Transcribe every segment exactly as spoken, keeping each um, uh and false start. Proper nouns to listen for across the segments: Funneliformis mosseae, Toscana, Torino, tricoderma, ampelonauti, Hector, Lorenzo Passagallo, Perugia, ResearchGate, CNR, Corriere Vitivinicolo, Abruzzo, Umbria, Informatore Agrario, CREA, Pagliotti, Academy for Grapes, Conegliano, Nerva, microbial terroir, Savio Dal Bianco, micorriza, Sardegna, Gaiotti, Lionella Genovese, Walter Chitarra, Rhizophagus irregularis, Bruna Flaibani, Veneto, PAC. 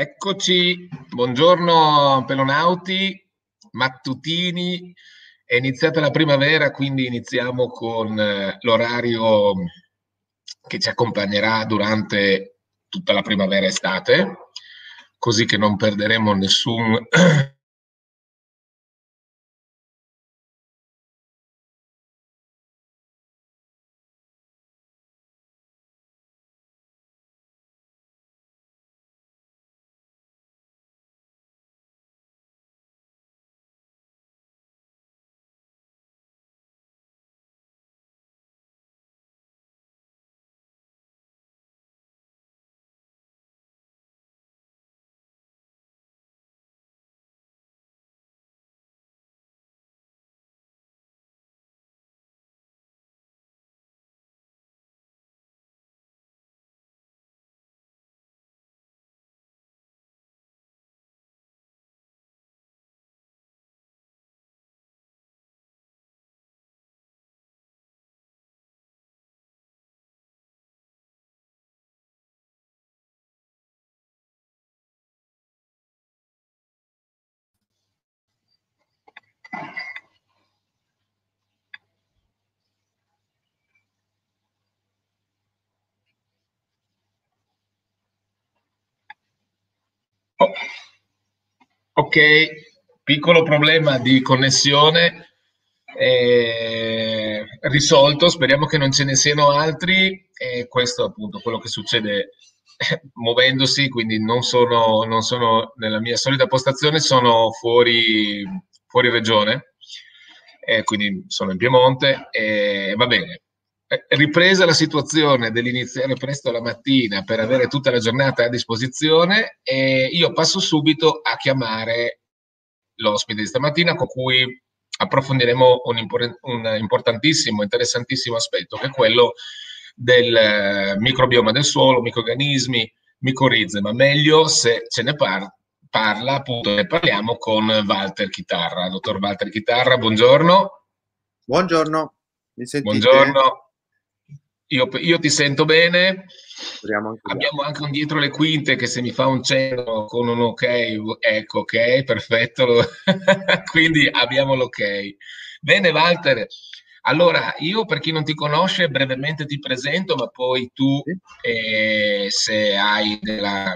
Eccoci, buongiorno pelonauti, mattutini, è iniziata la primavera, quindi iniziamo con l'orario che ci accompagnerà durante tutta la primavera estate, così che non perderemo nessun... Oh. Ok, piccolo problema di connessione eh, risolto, speriamo che non ce ne siano altri, e questo è appunto quello che succede eh, muovendosi, quindi non sono, non sono nella mia solita postazione, sono fuori, fuori regione, eh, quindi sono in Piemonte, eh, va bene. Ripresa la situazione dell'iniziare presto la mattina per avere tutta la giornata a disposizione, e io passo subito a chiamare l'ospite di stamattina con cui approfondiremo un, impor- un importantissimo, interessantissimo aspetto che è quello del microbioma del suolo, microrganismi, micorrize, ma meglio se ce ne par- parla, appunto ne parliamo con Walter Chitarra. Dottor Walter Chitarra, buongiorno. Buongiorno, mi sentite? Buongiorno. Io, io ti sento bene, anche abbiamo anche un dietro le quinte che se mi fa un cenno con un ok, ecco ok, perfetto, quindi abbiamo l'ok. Bene Walter, allora io per chi non ti conosce brevemente ti presento, ma poi tu eh, se hai della,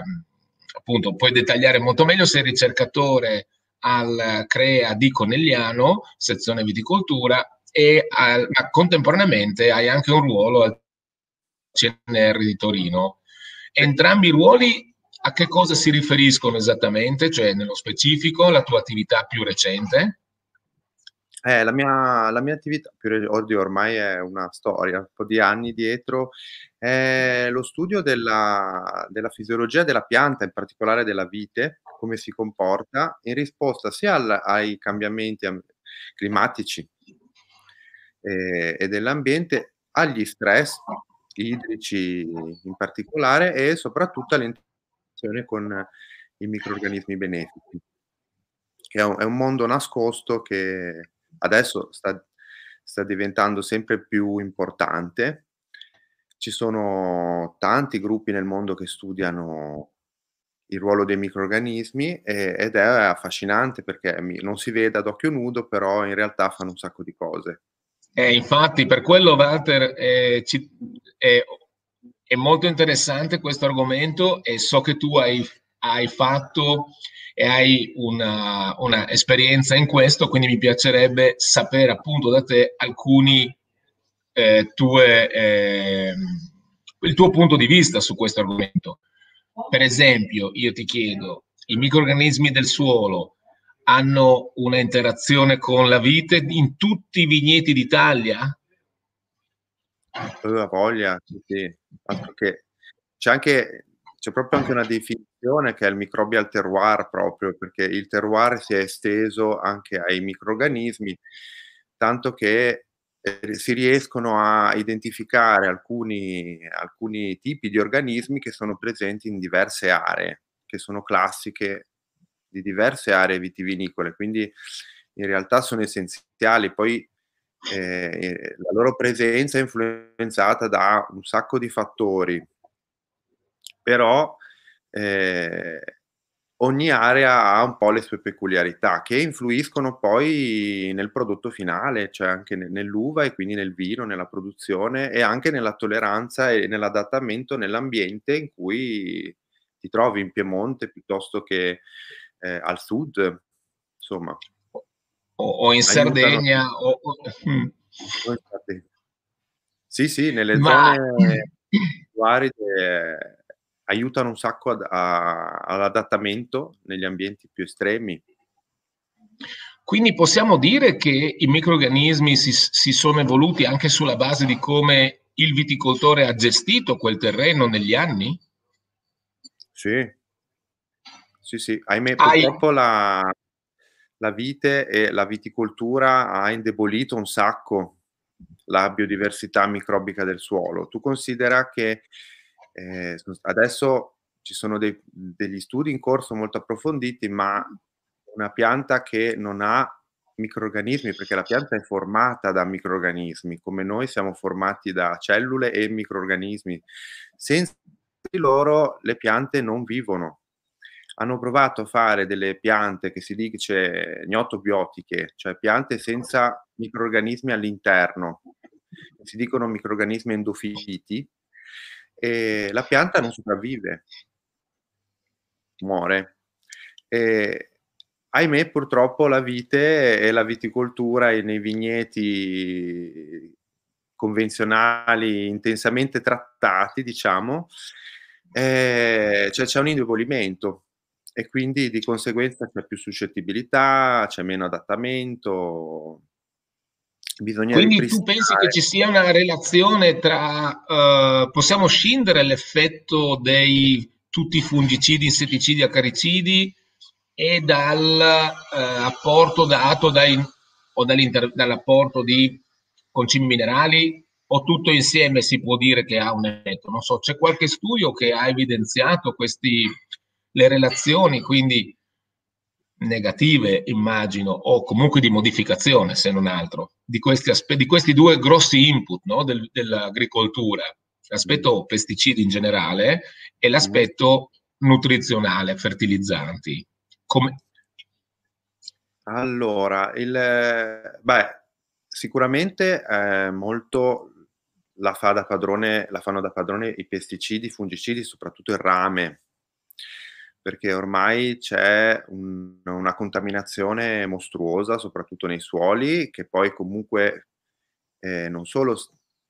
appunto puoi dettagliare molto meglio, sei ricercatore al CREA di Conegliano, sezione viticoltura, e al, contemporaneamente hai anche un ruolo al C N R di Torino. Entrambi i ruoli a che cosa si riferiscono esattamente? Cioè nello specifico la tua attività più recente? Eh, la, mia, la mia attività più recente ormai è una storia, un po' di anni dietro, è lo studio della, della fisiologia della pianta, in particolare della vite, come si comporta in risposta sia al, ai cambiamenti climatici e dell'ambiente, agli stress idrici in particolare e soprattutto all'interazione con i microrganismi benefici, che è un mondo nascosto che adesso sta, sta diventando sempre più importante. Ci sono tanti gruppi nel mondo che studiano il ruolo dei microrganismi e, ed è affascinante perché non si vede ad occhio nudo, però in realtà fanno un sacco di cose. Eh, infatti per quello Walter eh, ci, eh, è molto interessante questo argomento, e so che tu hai, hai fatto e hai una, una esperienza in questo, quindi mi piacerebbe sapere appunto da te alcuni eh, tue, eh, il tuo punto di vista su questo argomento. Per esempio io ti chiedo, i microrganismi del suolo hanno una interazione con la vite in tutti i vigneti d'Italia? La voglia, sì, sì. C'è anche, c'è proprio anche una definizione che è il microbial terroir, proprio perché il terroir si è esteso anche ai microrganismi, tanto che si riescono a identificare alcuni, alcuni tipi di organismi che sono presenti in diverse aree, che sono classiche di diverse aree vitivinicole, quindi in realtà sono essenziali. Poi eh, la loro presenza è influenzata da un sacco di fattori, però eh, ogni area ha un po' le sue peculiarità che influiscono poi nel prodotto finale, cioè anche nell'uva e quindi nel vino, nella produzione e anche nella tolleranza e nell'adattamento nell'ambiente in cui ti trovi, in Piemonte piuttosto che eh, al sud, insomma. O, o in Sardegna. O, o... Sì, sì, nelle Ma... zone più aride... aiutano un sacco ad, a, all'adattamento negli ambienti più estremi. Quindi possiamo dire che i microrganismi si, si sono evoluti anche sulla base di come il viticoltore ha gestito quel terreno negli anni? Sì, sì, sì. Ahimè, purtroppo Ai... la, la vite e la viticoltura ha indebolito un sacco la biodiversità microbica del suolo. Tu considera che Eh, adesso ci sono dei, degli studi in corso molto approfonditi, ma una pianta che non ha microrganismi, perché la pianta è formata da microrganismi, come noi siamo formati da cellule e microrganismi, senza di loro le piante non vivono. Hanno provato a fare delle piante che si dice gnotobiotiche, cioè piante senza microrganismi all'interno, si dicono microrganismi endofiti, e la pianta non sopravvive, muore. E, ahimè, purtroppo la vite e la viticoltura e nei vigneti convenzionali intensamente trattati, diciamo, eh, cioè c'è un indebolimento e quindi di conseguenza c'è più suscettibilità, c'è meno adattamento. Bisogna Quindi tu pensi che ci sia una relazione tra, eh, possiamo scindere l'effetto dei tutti i fungicidi, insetticidi, acaricidi e dall'apporto eh, dato dai, o dall'apporto di concimi minerali, o tutto insieme si può dire che ha un effetto? Non so, c'è qualche studio che ha evidenziato questi, le relazioni, quindi negative immagino, o comunque di modificazione se non altro di questi, di questi due grossi input, no? Del, dell'agricoltura, l'aspetto pesticidi in generale e l'aspetto nutrizionale, fertilizzanti. Come... Allora, il, beh, sicuramente eh, molto la, fa da padrone, la fanno da padrone i pesticidi, i fungicidi, soprattutto il rame, perché ormai c'è un, una contaminazione mostruosa, soprattutto nei suoli, che poi comunque eh, non solo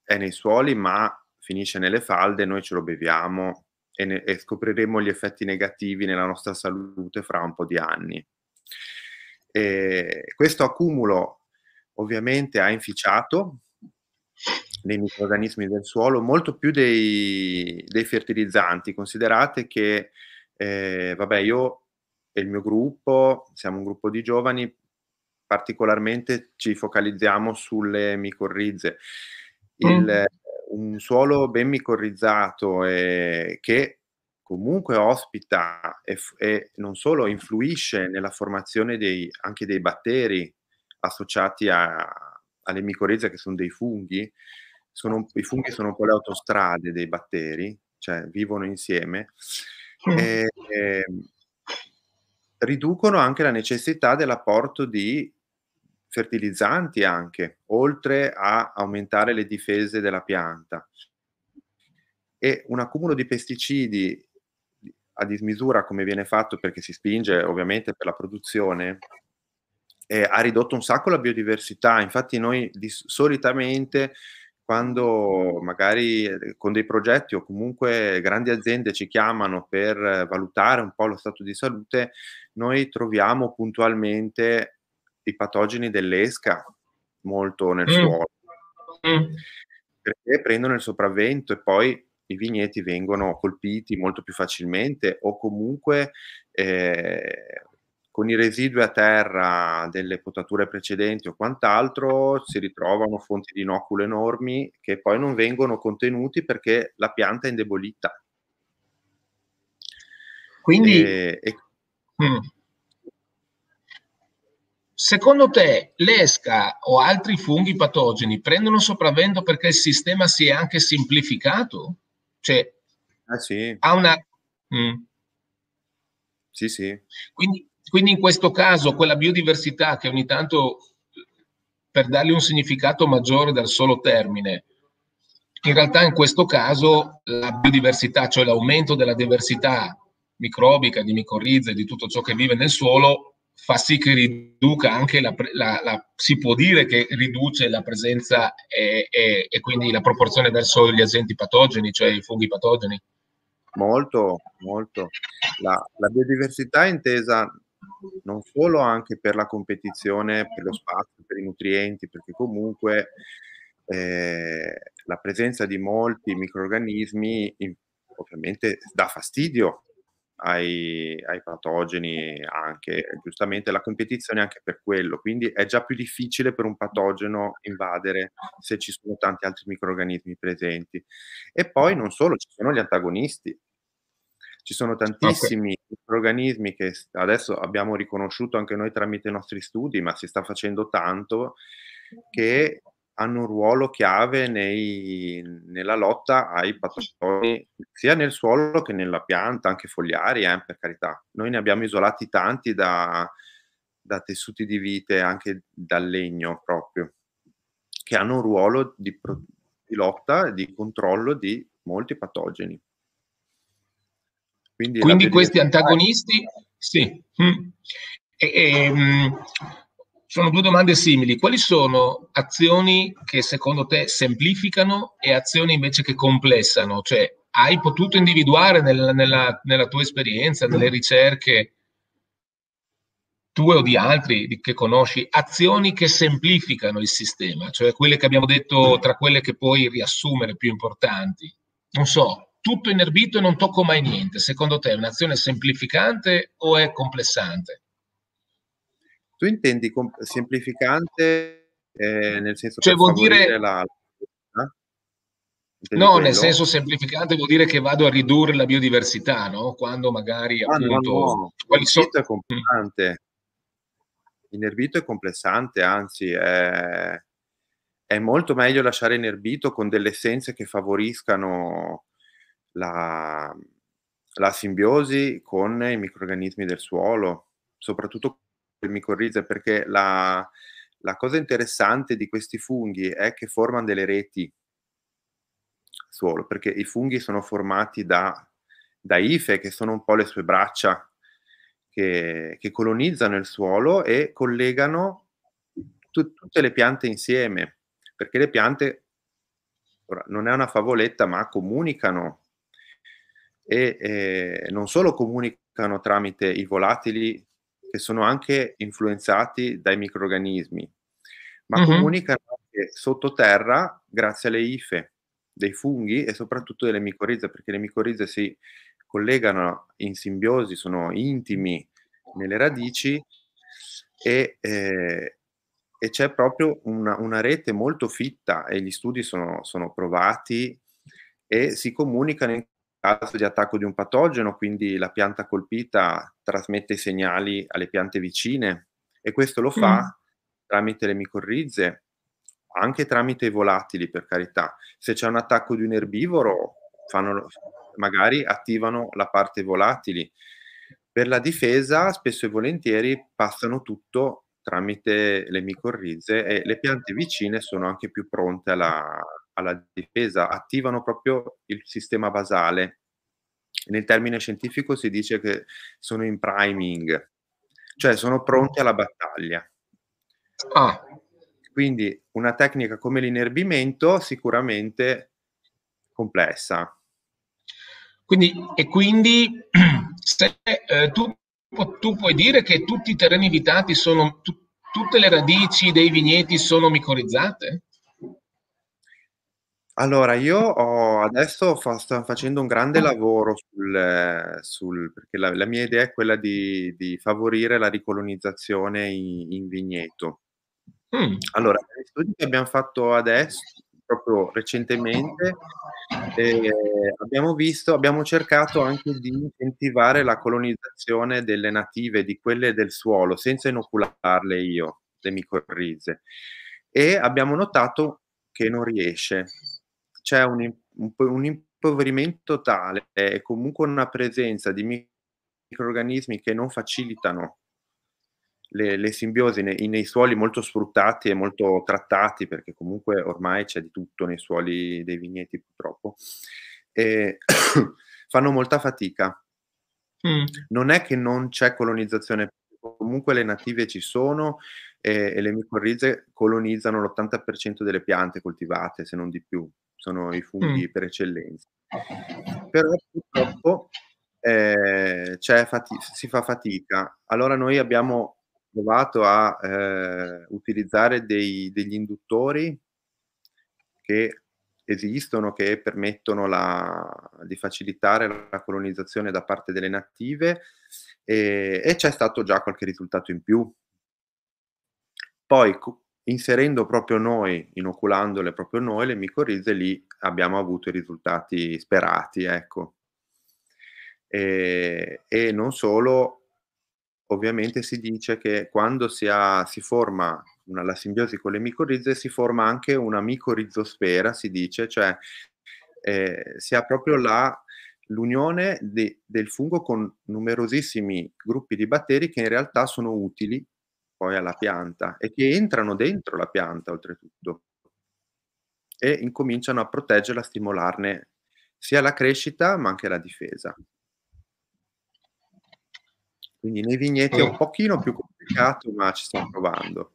è nei suoli, ma finisce nelle falde, noi ce lo beviamo e, ne, e scopriremo gli effetti negativi nella nostra salute fra un po' di anni. E questo accumulo ovviamente ha inficiato nei microrganismi del suolo molto più dei, dei fertilizzanti. Considerate che Eh, vabbè, io e il mio gruppo, siamo un gruppo di giovani, particolarmente ci focalizziamo sulle micorrize. Il, mm. Un suolo ben micorrizzato e, che comunque ospita e, e non solo influisce nella formazione dei, anche dei batteri associati a, alle micorrize, che sono dei funghi. Sono, i funghi sono un po' le autostrade dei batteri, cioè vivono insieme. E, e, riducono anche la necessità dell'apporto di fertilizzanti, anche oltre a aumentare le difese della pianta, e un accumulo di pesticidi a dismisura come viene fatto, perché si spinge ovviamente per la produzione, eh, ha ridotto un sacco la biodiversità. Infatti noi di, solitamente quando magari con dei progetti o comunque grandi aziende ci chiamano per valutare un po' lo stato di salute, noi troviamo puntualmente i patogeni dell'esca molto nel suolo, mm. perché prendono il sopravvento e poi i vigneti vengono colpiti molto più facilmente, o comunque eh, con i residui a terra delle potature precedenti o quant'altro si ritrovano fonti di inoculo enormi che poi non vengono contenuti perché la pianta è indebolita. Quindi, e, e... Mm. secondo te l'esca o altri funghi patogeni prendono sopravvento perché il sistema si è anche semplificato? Cioè, ah, sì. ha una... Mm. sì, sì. Quindi, quindi in questo caso quella biodiversità che ogni tanto, per dargli un significato maggiore dal solo termine, in realtà in questo caso la biodiversità, cioè l'aumento della diversità microbica, di micorrize, di tutto ciò che vive nel suolo, fa sì che riduca anche la, la, la si può dire che riduce la presenza e, e, e quindi la proporzione verso gli agenti patogeni, cioè i funghi patogeni. Molto, molto. La, la biodiversità è intesa non solo anche per la competizione, per lo spazio, per i nutrienti, perché comunque eh, la presenza di molti microrganismi ovviamente dà fastidio ai, ai patogeni, anche giustamente la competizione anche per quello, quindi è già più difficile per un patogeno invadere se ci sono tanti altri microrganismi presenti. E poi non solo, ci sono gli antagonisti, ci sono tantissimi okay. microrganismi che adesso abbiamo riconosciuto anche noi tramite i nostri studi, ma si sta facendo tanto, che hanno un ruolo chiave nei, nella lotta ai patogeni, sia nel suolo che nella pianta, anche fogliari, eh, per carità. Noi ne abbiamo isolati tanti da, da tessuti di vite, anche dal legno proprio, che hanno un ruolo di, di lotta e di controllo di molti patogeni. Quindi, Quindi questi antagonisti, sì. Mm. E, e, mm. Sono due domande simili. Quali sono azioni che secondo te semplificano e azioni invece che complessano? Cioè, hai potuto individuare nel, nella, nella tua esperienza, nelle ricerche tue o di altri che conosci, azioni che semplificano il sistema, cioè quelle che abbiamo detto tra quelle che puoi riassumere più importanti? Non so, tutto inerbito e non tocco mai niente. Secondo te è un'azione semplificante o è complessante? Tu intendi semplificante eh, nel senso cioè, per dire la... Eh? No, quello? Nel senso semplificante vuol dire che vado a ridurre la biodiversità, no? Quando magari ah, appunto... No, no. Quali sono... Inerbito è complessante. Inerbito è complessante, anzi è... è molto meglio lasciare inerbito con delle essenze che favoriscano la, la simbiosi con i microrganismi del suolo, soprattutto micorrize, perché la, la cosa interessante di questi funghi è che formano delle reti suolo, perché i funghi sono formati da, da ife, che sono un po' le sue braccia, che, che colonizzano il suolo e collegano tu, tutte le piante insieme, perché le piante, ora, non è una favoletta, ma comunicano, e eh, non solo comunicano tramite i volatili, che sono anche influenzati dai microrganismi, ma uh-huh. comunicano anche sottoterra grazie alle ife dei funghi e soprattutto delle micorrize, perché le micorrize si collegano in simbiosi, sono intimi nelle radici e, eh, e c'è proprio una, una rete molto fitta, e gli studi sono, sono provati e si comunicano in caso di attacco di un patogeno, quindi la pianta colpita trasmette i segnali alle piante vicine, e questo lo fa mm. tramite le micorrize, anche tramite i volatili, per carità. Se c'è un attacco di un erbivoro, fanno, magari attivano la parte volatili. Per la difesa, spesso e volentieri, passano tutto tramite le micorrize, e le piante vicine sono anche più pronte alla alla difesa, attivano proprio il sistema basale. Nel termine scientifico si dice che sono in priming, cioè sono pronti alla battaglia. Ah. Quindi una tecnica come l'inerbimento sicuramente complessa. Quindi, e quindi se, eh, tu, tu puoi dire che tutti i terreni vitati sono, tu, tutte le radici dei vigneti sono micorizzate? Allora, io ho, adesso fa, sto facendo un grande lavoro sul, sul perché la, la mia idea è quella di, di favorire la ricolonizzazione in, in vigneto. Mm. Allora, gli studi che abbiamo fatto adesso, proprio recentemente, eh, abbiamo visto, abbiamo cercato anche di incentivare la colonizzazione delle native, di quelle del suolo, senza inocularle io, le micorrize, e abbiamo notato che non riesce. C'è un, un, un impoverimento tale e comunque una presenza di microrganismi che non facilitano le, le simbiosi nei, nei suoli molto sfruttati e molto trattati, perché comunque ormai c'è di tutto nei suoli dei vigneti purtroppo, e fanno molta fatica. Mm. Non è che non c'è colonizzazione, comunque le native ci sono e, e le micorrize colonizzano l'ottanta per cento delle piante coltivate, se non di più, sono i funghi mm. per eccellenza. Però purtroppo eh, c'è fati- si fa fatica. Allora noi abbiamo provato a eh, utilizzare dei, degli induttori che esistono, che permettono la, di facilitare la colonizzazione da parte delle native, e, e c'è stato già qualche risultato in più. Poi inserendo proprio noi, inoculandole proprio noi, le micorrize, lì abbiamo avuto i risultati sperati, ecco. E, e non solo, ovviamente si dice che quando si, ha, si forma una, la simbiosi con le micorrize, si forma anche una micorrizosfera, si dice, cioè eh, si ha proprio la, l'unione de, del fungo con numerosissimi gruppi di batteri che in realtà sono utili poi alla pianta e che entrano dentro la pianta oltretutto e incominciano a proteggerla, a stimolarne sia la crescita ma anche la difesa. Quindi nei vigneti è un pochino più complicato, ma ci stiamo provando.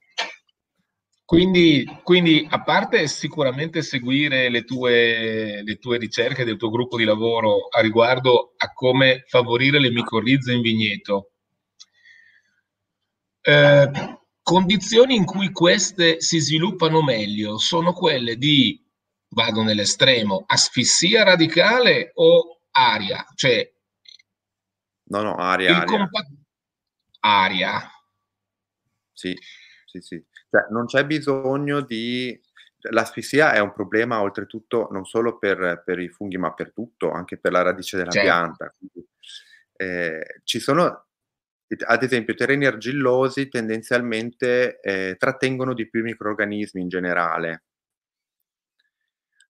Quindi, quindi a parte sicuramente seguire le tue, le tue ricerche del tuo gruppo di lavoro a riguardo a come favorire le micorrize in vigneto, eh, condizioni in cui queste si sviluppano meglio sono quelle di, vado nell'estremo, asfissia radicale o aria? Cioè, no, no, aria, aria. Compa- aria. Sì, sì, sì. Cioè, non c'è bisogno di... L'asfissia è un problema, oltretutto, non solo per, per i funghi, ma per tutto, anche per la radice della certo. pianta. Quindi, eh, ci sono, ad esempio, terreni argillosi tendenzialmente eh, trattengono di più i microrganismi in generale.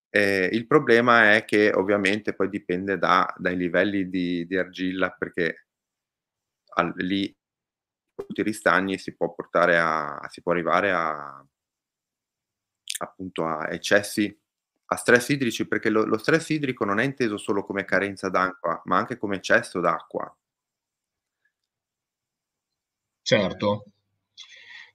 Eh, il problema è che ovviamente poi dipende da, dai livelli di, di argilla, perché al, lì tutti i ristagni si può portare a, si può arrivare a, appunto a eccessi, a stress idrici, perché lo, lo stress idrico non è inteso solo come carenza d'acqua, ma anche come eccesso d'acqua. Certo.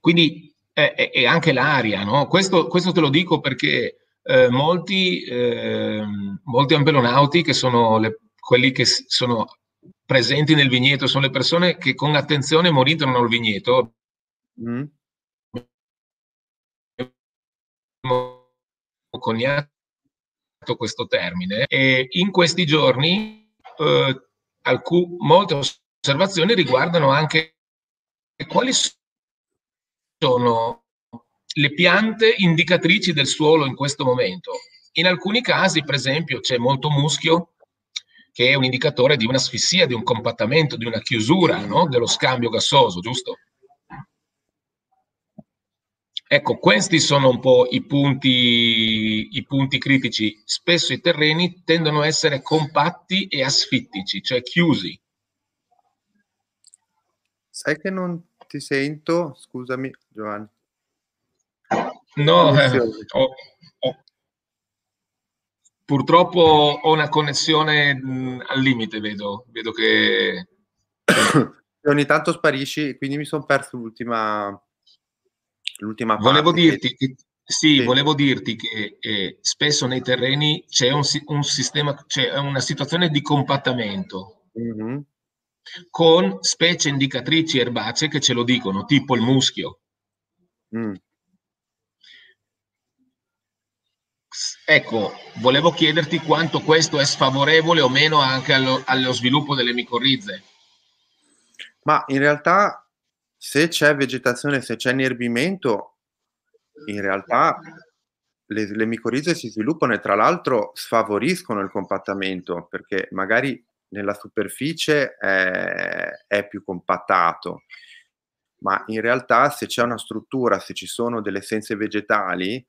Quindi è, è anche l'aria, no? Questo, questo te lo dico perché Eh, molti, eh, molti ampelonauti, che sono le, quelli che sono presenti nel vigneto, sono le persone che con attenzione monitorano il vigneto. Mm. Ho coniato questo termine e in questi giorni eh, alcun, molte osservazioni riguardano anche quali sono le piante indicatrici del suolo in questo momento. In alcuni casi, per esempio, c'è molto muschio, che è un indicatore di un'asfissia, di un compattamento, di una chiusura, no? Dello scambio gassoso, giusto? Ecco, questi sono un po' i punti, i punti critici. Spesso i terreni tendono a essere compatti e asfittici, cioè chiusi. Sai che non ti sento? Scusami, Giovanni. No, eh, ho, ho, purtroppo ho una connessione mh, al limite, vedo, vedo che... Ogni tanto sparisci, quindi mi sono perso l'ultima, l'ultima parte. Volevo dirti che, sì, sì. Volevo dirti che eh, spesso nei terreni c'è un, un sistema, c'è una situazione di compattamento, mm-hmm. con specie indicatrici erbacee che ce lo dicono, tipo il muschio. Mm. Ecco, volevo chiederti quanto questo è sfavorevole o meno anche allo, allo sviluppo delle micorrize. Ma in realtà, se c'è vegetazione, se c'è inerbimento, in realtà le, le micorrize si sviluppano e tra l'altro sfavoriscono il compattamento, perché magari nella superficie è, è più compattato, ma in realtà se c'è una struttura, se ci sono delle essenze vegetali,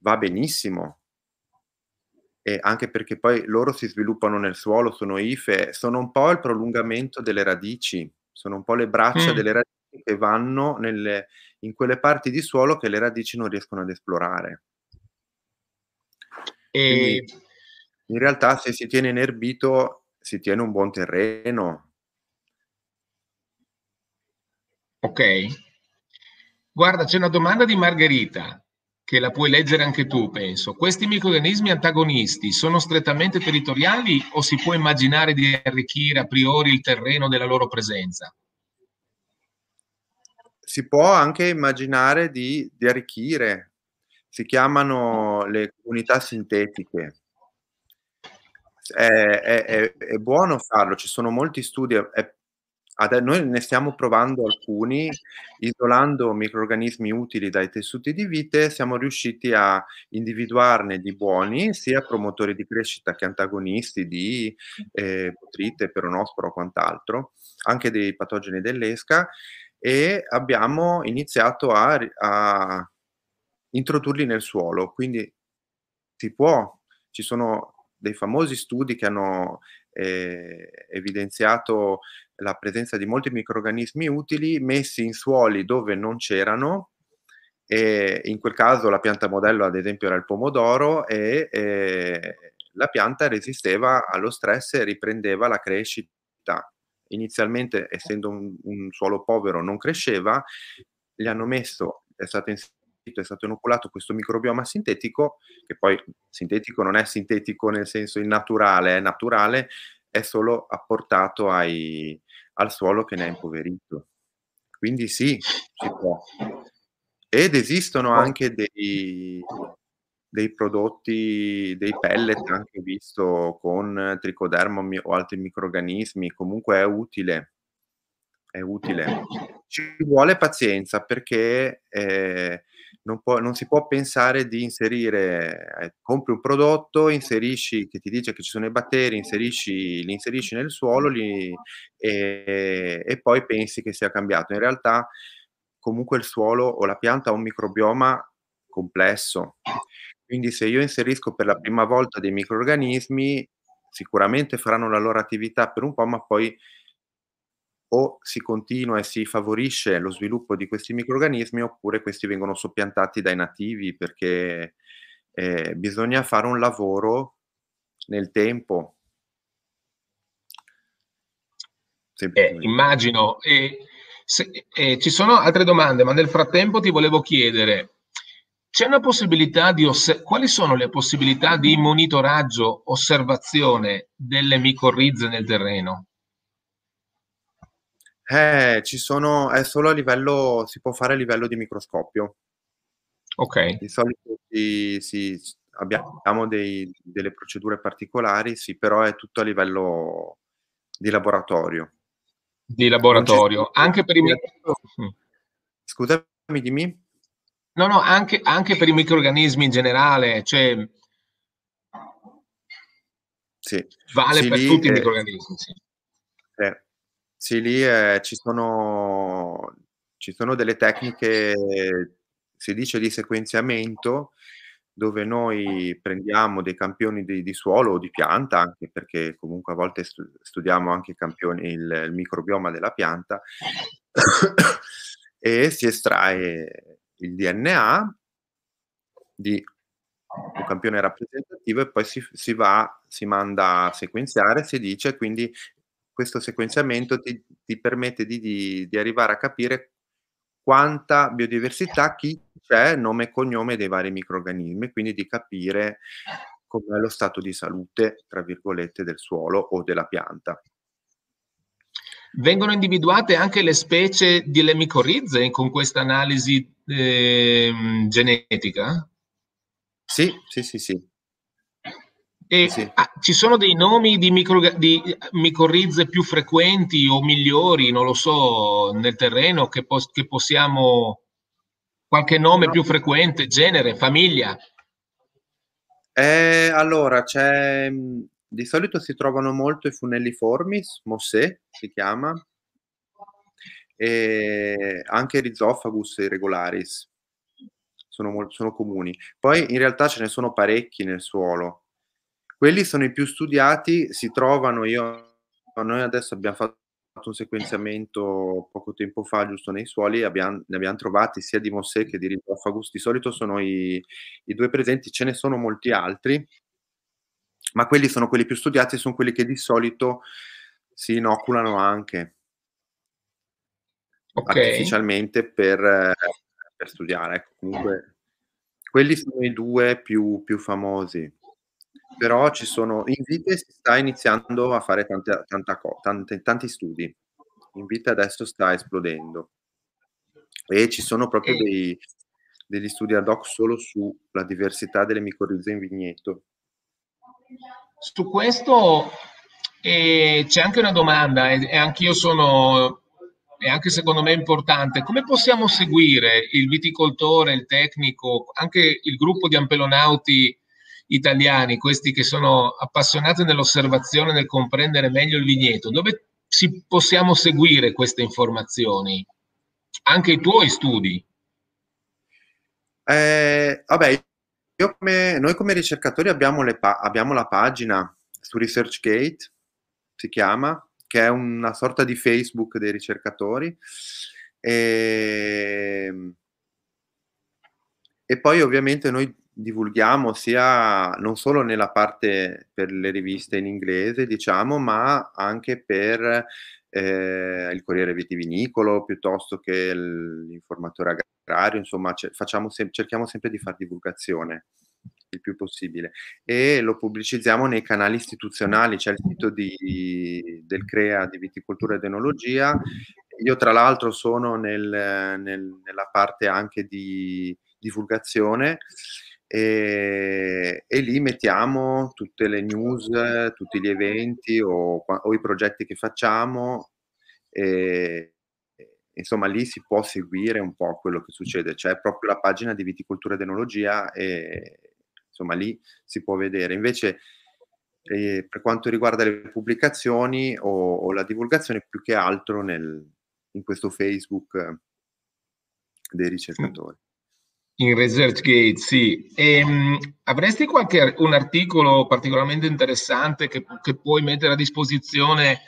va benissimo, e anche perché poi loro si sviluppano nel suolo, sono ifee, sono un po' il prolungamento delle radici, sono un po' le braccia mm. delle radici che vanno nelle, in quelle parti di suolo che le radici non riescono ad esplorare. E... Quindi, in realtà se si tiene inerbito si tiene un buon terreno. Ok. Guarda, c'è una domanda di Margherita, che la puoi leggere anche tu, penso. Questi microrganismi antagonisti sono strettamente territoriali o si può immaginare di arricchire a priori il terreno della loro presenza? Si può anche immaginare di, di arricchire. Si chiamano le comunità sintetiche. È, è, è, è buono farlo, ci sono molti studi... È, Adesso noi ne stiamo provando alcuni, isolando microrganismi utili dai tessuti di vite, siamo riusciti a individuarne di buoni, sia promotori di crescita che antagonisti di eh, potrite, peronosporo o quant'altro, anche dei patogeni dell'esca, e abbiamo iniziato a, a introdurli nel suolo, quindi si può, ci sono dei famosi studi che hanno eh, evidenziato la presenza di molti microrganismi utili messi in suoli dove non c'erano, e in quel caso la pianta modello ad esempio era il pomodoro, e, e la pianta resisteva allo stress e riprendeva la crescita. Inizialmente, essendo un, un suolo povero, non cresceva, gli hanno messo, è stato inserito, è stato inoculato questo microbioma sintetico, che poi sintetico non è sintetico nel senso innaturale, è naturale, è solo apportato ai, al suolo che ne è impoverito. Quindi sì, si può. Ed esistono anche dei, dei prodotti, dei pellet, anche visto con tricoderma o altri microrganismi, comunque è utile. È utile. Ci vuole pazienza perché eh, non, può, non si può pensare di inserire, eh, compri un prodotto, inserisci, che ti dice che ci sono i batteri, inserisci, li inserisci nel suolo li, e, e poi pensi che sia cambiato. In realtà comunque il suolo o la pianta ha un microbioma complesso, quindi se io inserisco per la prima volta dei microrganismi sicuramente faranno la loro attività per un po', ma poi o si continua e si favorisce lo sviluppo di questi microrganismi, oppure questi vengono soppiantati dai nativi, perché eh, bisogna fare un lavoro nel tempo. Eh, immagino. Eh, se, eh, ci sono altre domande, ma nel frattempo ti volevo chiedere, c'è una possibilità di quali sono le possibilità di monitoraggio, osservazione delle micorrize nel terreno? Eh, ci sono, è solo a livello, si può fare a livello di microscopio. Ok. Di solito si, si, abbiamo dei, delle procedure particolari, sì, però è tutto a livello di laboratorio. Di laboratorio, anche per i microrganismi. Scusami, dimmi. No, no, anche, anche per i microrganismi in generale, cioè... Sì. Vale sì, per lì, tutti eh, i microrganismi, sì. Eh. Sì, lì eh, ci sono, ci sono delle tecniche, si dice di sequenziamento, dove noi prendiamo dei campioni di, di suolo o di pianta, anche perché comunque a volte studiamo anche i campioni, il, il microbioma della pianta, e si estrae il D N A di un campione rappresentativo e poi si, si va, si manda a sequenziare, si dice, quindi... Questo sequenziamento ti, ti permette di, di, di arrivare a capire quanta biodiversità, chi c'è, nome e cognome dei vari microrganismi, quindi di capire com'è lo stato di salute, tra virgolette, del suolo o della pianta. Vengono individuate anche le specie delle micorrize con questa analisi eh, genetica? Sì, sì, sì, sì. E, sì. ah, ci sono dei nomi di, micro, di micorrize più frequenti o migliori, non lo so, nel terreno che, pos che possiamo, qualche nome no. più frequente, genere, famiglia? Eh, allora, c'è, di solito si trovano molto i Funneliformis mosseae, si chiama, e anche Rhizophagus irregularis, sono, sono comuni. Poi in realtà ce ne sono parecchi nel suolo. Quelli sono i più studiati, si trovano, io, noi adesso abbiamo fatto un sequenziamento poco tempo fa giusto nei suoli, abbiamo, ne abbiamo trovati sia di mosseae che di Rhizophagus, di solito sono i, i due presenti, ce ne sono molti altri, ma quelli sono quelli più studiati e sono quelli che di solito si inoculano anche okay. artificialmente per, per studiare, ecco, comunque quelli sono i due più, più famosi, però ci sono, in vite si sta iniziando a fare tante, tanta, tante, tanti studi, in vite adesso sta esplodendo e ci sono proprio okay. dei, degli studi ad hoc solo sulla diversità delle micorrize in vigneto. Su questo eh, c'è anche una domanda e, e anch'io sono, e anche secondo me è importante, come possiamo seguire il viticoltore, il tecnico, anche il gruppo di ampelonauti italiani, questi che sono appassionati nell'osservazione, nel comprendere meglio il vigneto, dove si possiamo seguire queste informazioni? Anche i tuoi studi? Eh, vabbè, io come, noi come ricercatori abbiamo, le pa abbiamo la pagina su ResearchGate, si chiama, che è una sorta di Facebook dei ricercatori, e, e poi ovviamente noi divulghiamo sia non solo nella parte per le riviste in inglese, diciamo, ma anche per eh, il Corriere Vitivinicolo, piuttosto che l'Informatore Agrario, insomma, facciamo se cerchiamo sempre di fare divulgazione il più possibile e lo pubblicizziamo nei canali istituzionali, c'è il sito di, del CREA di Viticoltura ed Enologia, io tra l'altro sono nel, nel, nella parte anche di divulgazione. E, e lì mettiamo tutte le news, tutti gli eventi o, o i progetti che facciamo e, insomma lì si può seguire un po' quello che succede, c'è proprio la pagina di Viticoltura ed Enologia e insomma lì si può vedere. Invece eh, per quanto riguarda le pubblicazioni o, o la divulgazione, più che altro nel, in questo Facebook dei ricercatori. In ResearchGate, sì. E, um, avresti qualche un articolo particolarmente interessante che, che puoi mettere a disposizione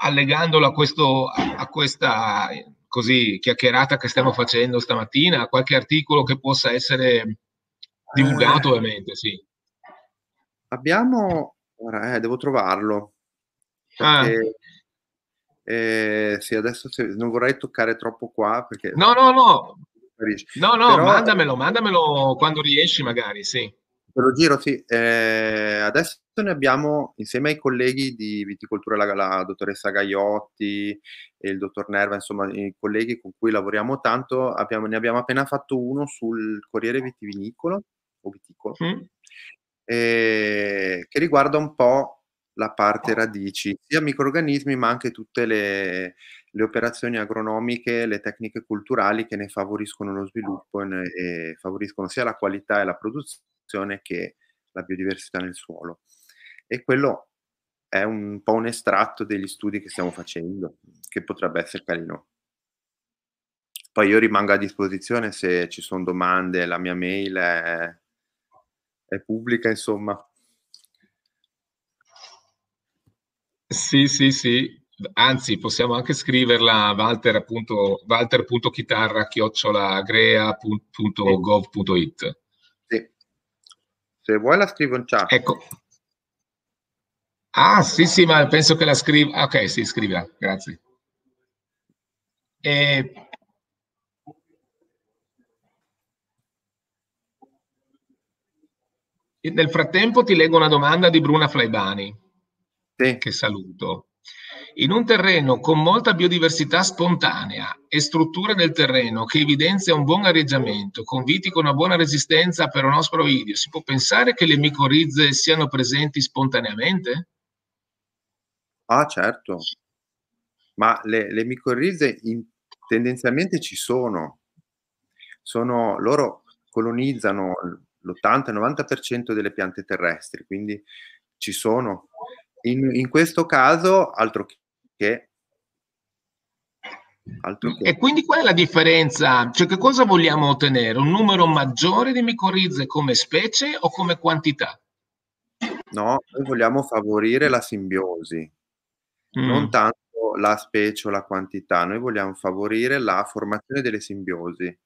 allegandolo a, questo, a questa così chiacchierata che stiamo facendo stamattina? Qualche articolo che possa essere divulgato, eh, ovviamente, sì. Abbiamo... Ora, eh, devo trovarlo. Perché... Ah. Eh, sì, adesso se, non vorrei toccare troppo qua, perché... No, no, no. No, no, però, mandamelo, mandamelo quando riesci magari, sì. Te lo giro, sì. Eh, adesso ne abbiamo, insieme ai colleghi di Viticoltura, la, la dottoressa Gaiotti e il dottor Nerva, insomma i colleghi con cui lavoriamo tanto, abbiamo, ne abbiamo appena fatto uno sul Corriere Vitivinicolo, o Viticolo, mm. eh, che riguarda un po' la parte radici, sia microrganismi ma anche tutte le, le operazioni agronomiche, le tecniche culturali che ne favoriscono lo sviluppo e, ne, e favoriscono sia la qualità e la produzione che la biodiversità nel suolo. E quello è un po' un estratto degli studi che stiamo facendo, che potrebbe essere carino. Poi io rimango a disposizione se ci sono domande, la mia mail è, è pubblica, insomma. Sì, sì, sì, anzi possiamo anche scriverla Walter, appunto, walter punto chitarra chiocciola crea punto gov punto it. Sì, se vuoi la scrivo in chat. Ecco. Ah, sì, sì, ma penso che la scriva. Ok, sì, scrivila, grazie. E... E nel frattempo ti leggo una domanda di Bruna Flaibani, che saluto. In un terreno con molta biodiversità spontanea e struttura del terreno che evidenzia un buon arreggiamento, con viti con una buona resistenza a peronosporo idio, si può pensare che le micorrize siano presenti spontaneamente? Ah, certo. Ma le, le micorrize in, tendenzialmente ci sono. Sono, loro colonizzano l'ottanta novanta per cento delle piante terrestri, quindi ci sono. In, in questo caso, altro che, altro che... E quindi qual è la differenza? Cioè, che cosa vogliamo ottenere? Un numero maggiore di micorrize come specie o come quantità? No, noi vogliamo favorire la simbiosi, mm. non tanto la specie o la quantità, noi vogliamo favorire la formazione delle simbiosi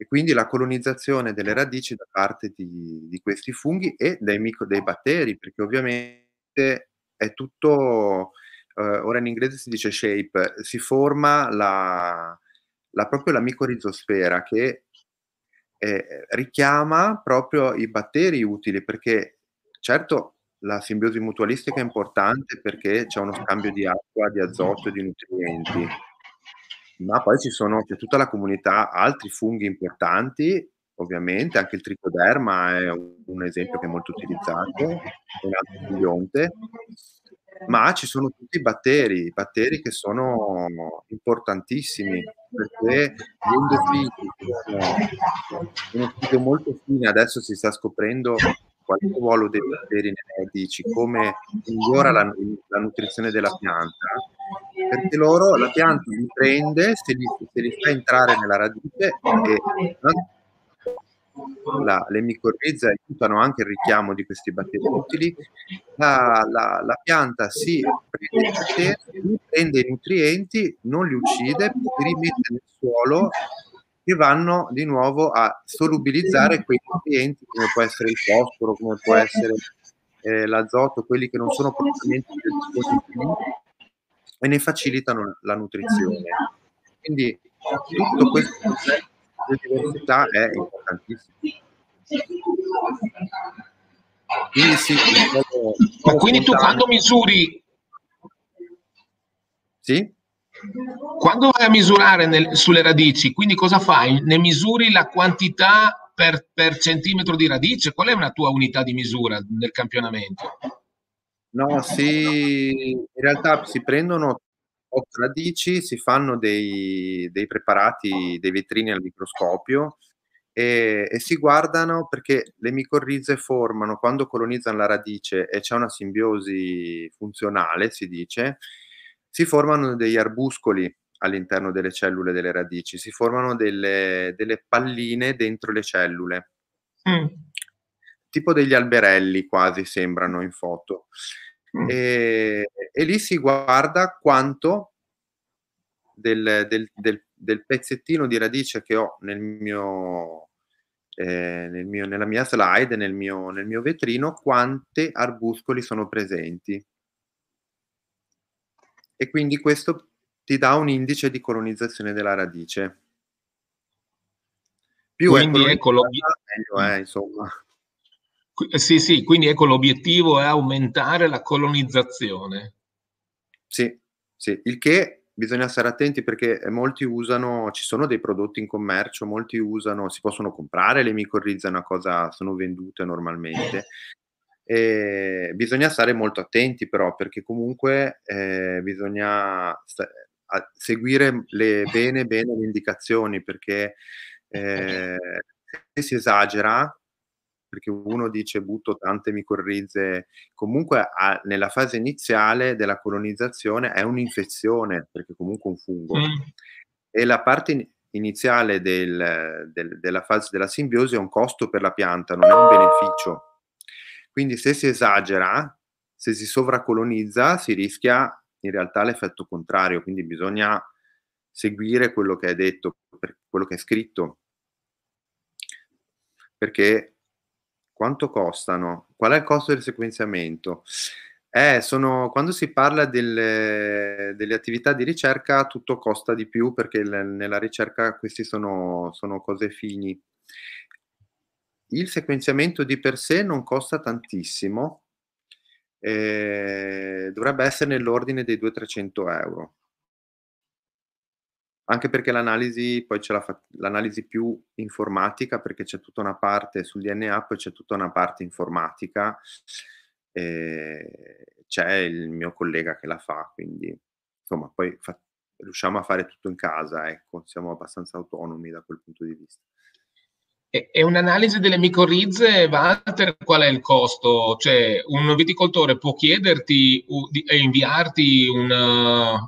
e quindi la colonizzazione delle radici da parte di, di questi funghi e dei, micro, dei batteri, perché ovviamente è tutto, eh, ora in inglese si dice shape, si forma la, la, proprio la micorizosfera che eh, richiama proprio i batteri utili, perché certo la simbiosi mutualistica è importante perché c'è uno scambio di acqua, di azoto e di nutrienti, ma poi ci sono, c'è tutta la comunità, altri funghi importanti, ovviamente, anche il tricoderma è un esempio che è molto utilizzato, un altro simbionte, ma ci sono tutti i batteri, i batteri che sono importantissimi, perché gli endofiti, uno studio molto fine, adesso si sta scoprendo quale ruolo dei batteri nei medici, come migliora la, la nutrizione della pianta, perché loro, la pianta li prende, se li, se li fa entrare nella radice e la, le micorrize aiutano anche il richiamo di questi batteri utili, la, la, la pianta si prende i batteri, prende i nutrienti, non li uccide, li rimette nel suolo, che vanno di nuovo a solubilizzare quei nutrienti come può essere il fosforo, come può essere eh, l'azoto, quelli che non sono propriamente disponibili, e ne facilitano la nutrizione. Quindi tutto questo concetto di biodiversità è importantissimo. Quindi, sì, Ma quindi tu quando misuri? Sì? Quando vai a misurare nel, sulle radici, quindi cosa fai? Ne misuri la quantità per, per centimetro di radice? Qual è una tua unità di misura nel campionamento? No, si, in realtà si prendono otto radici, si fanno dei, dei preparati, dei vetrini al microscopio e, e si guardano, perché le micorrize formano, quando colonizzano la radice e c'è una simbiosi funzionale, si dice, si formano degli arbuscoli all'interno delle cellule delle radici, si formano delle, delle palline dentro le cellule, mm. tipo degli alberelli quasi sembrano in foto, mm. e, e lì si guarda quanto del, del, del, del pezzettino di radice che ho nel mio, eh, nel mio, nella mia slide, nel mio, nel mio vetrino, quanti arbuscoli sono presenti. E quindi questo ti dà un indice di colonizzazione della radice. Più quindi è ecco meglio è, insomma. Sì, sì, quindi ecco l'obiettivo è aumentare la colonizzazione. Sì, sì, il che bisogna stare attenti, perché molti usano, ci sono dei prodotti in commercio, molti usano, si possono comprare, le micorrize è una cosa, sono vendute normalmente. E bisogna stare molto attenti però, perché comunque eh, bisogna seguire le, bene bene le indicazioni, perché eh, se si esagera, perché uno dice butto tante micorrize, comunque a, nella fase iniziale della colonizzazione è un'infezione, perché comunque un fungo, mm. e la parte iniziale del, del, della fase della simbiosi è un costo per la pianta, non è un beneficio. Quindi se si esagera, se si sovracolonizza, si rischia in realtà l'effetto contrario, quindi bisogna seguire quello che è detto, quello che è scritto. Perché quanto costano? Qual è il costo del sequenziamento? Eh, sono, quando si parla delle, delle attività di ricerca, tutto costa di più, perché nella ricerca queste sono, sono cose fini. Il sequenziamento di per sé non costa tantissimo, eh, dovrebbe essere nell'ordine dei duecento trecento euro, anche perché l'analisi, poi c'è l'analisi più informatica, perché c'è tutta una parte sul D N A, poi c'è tutta una parte informatica, eh, c'è il mio collega che la fa, quindi insomma poi fa, riusciamo a fare tutto in casa, ecco, siamo abbastanza autonomi da quel punto di vista. E un'analisi delle micorrize, Walter, qual è il costo? Cioè, un viticoltore può chiederti e inviarti un,